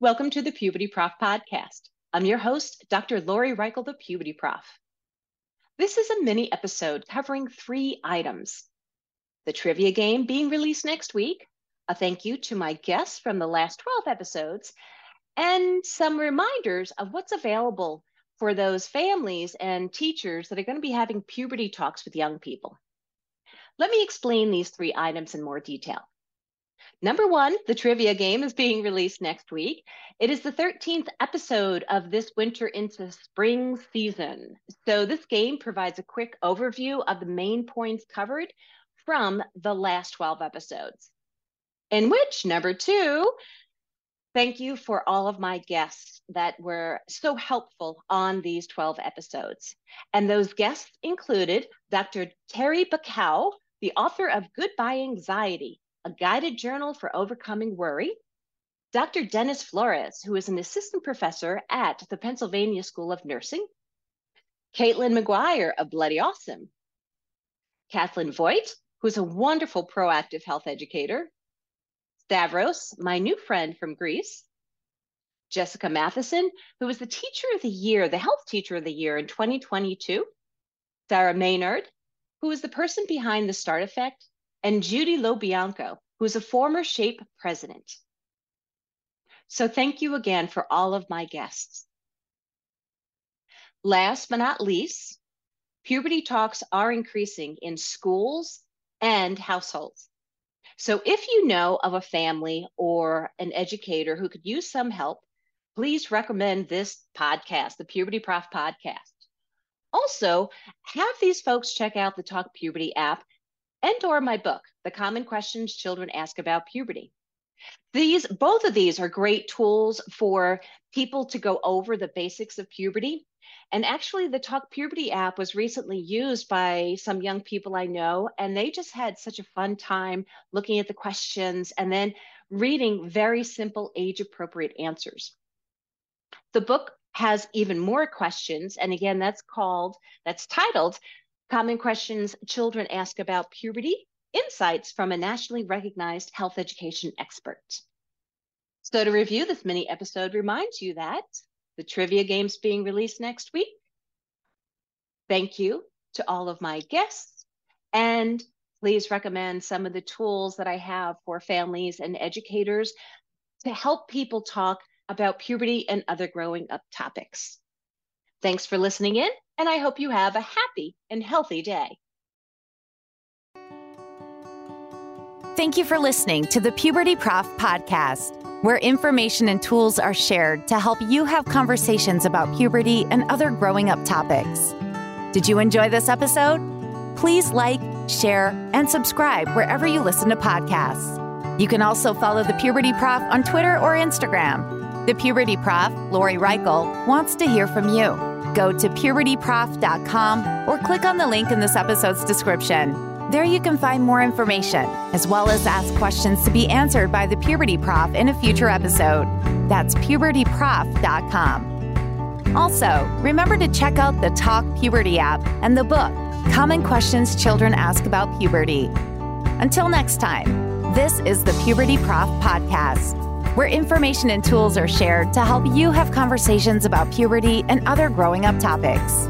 Welcome to the Puberty Prof podcast. I'm your host, Dr. Lori Reichel, the Puberty Prof. This is a mini episode covering 3 items. The trivia game being released next week, a thank you to my guests from the last 12 episodes, and some reminders of what's available for those families and teachers that are going to be having puberty talks with young people. Let me explain these 3 items in more detail. Number 1, the trivia game is being released next week. It is the 13th episode of this winter into spring season. So this game provides a quick overview of the main points covered from the last 12 episodes. In which, number 2, thank you for all of my guests that were so helpful on these 12 episodes. And those guests included Dr. Terry Bacow, the author of Goodbye Anxiety, a guided journal for overcoming worry, Dr. Dennis Flores, who is an assistant professor at the Pennsylvania School of Nursing, Caitlin McGuire of Bloody Awesome, Kathleen Voigt, who's a wonderful proactive health educator, Stavros, my new friend from Greece, Jessica Matheson, who was the Teacher of the Year, the Health Teacher of the Year in 2022, Sarah Maynard, who is the person behind the Start Effect, and Judy Lobianco, who is a former SHAPE president. So thank you again for all of my guests. Last but not least, puberty talks are increasing in schools and households. So if you know of a family or an educator who could use some help, please recommend this podcast, the Puberty Prof podcast. Also, have these folks check out the Talk Puberty app and or my book, The Common Questions Children Ask About Puberty. Both of these are great tools for people to go over the basics of puberty. And actually, the Talk Puberty app was recently used by some young people I know, and they just had such a fun time looking at the questions and then reading very simple, age-appropriate answers. The book has even more questions, and again, that's titled, Common Questions Children Ask About Puberty, Insights from a Nationally Recognized Health Education Expert. So to review, this mini episode reminds you that the trivia game's being released next week. Thank you to all of my guests, and please recommend some of the tools that I have for families and educators to help people talk about puberty and other growing up topics. Thanks for listening in, and I hope you have a happy and healthy day. Thank you for listening to the Puberty Prof podcast, where information and tools are shared to help you have conversations about puberty and other growing up topics. Did you enjoy this episode? Please like, share, and subscribe wherever you listen to podcasts. You can also follow the Puberty Prof on Twitter or Instagram. The Puberty Prof, Lori Reichel, wants to hear from you. Go to pubertyprof.com or click on the link in this episode's description. There you can find more information, as well as ask questions to be answered by the Puberty Prof in a future episode. That's pubertyprof.com. Also, remember to check out the Talk Puberty app and the book, Common Questions Children Ask About Puberty. Until next time, this is the Puberty Prof podcast, where information and tools are shared to help you have conversations about puberty and other growing up topics.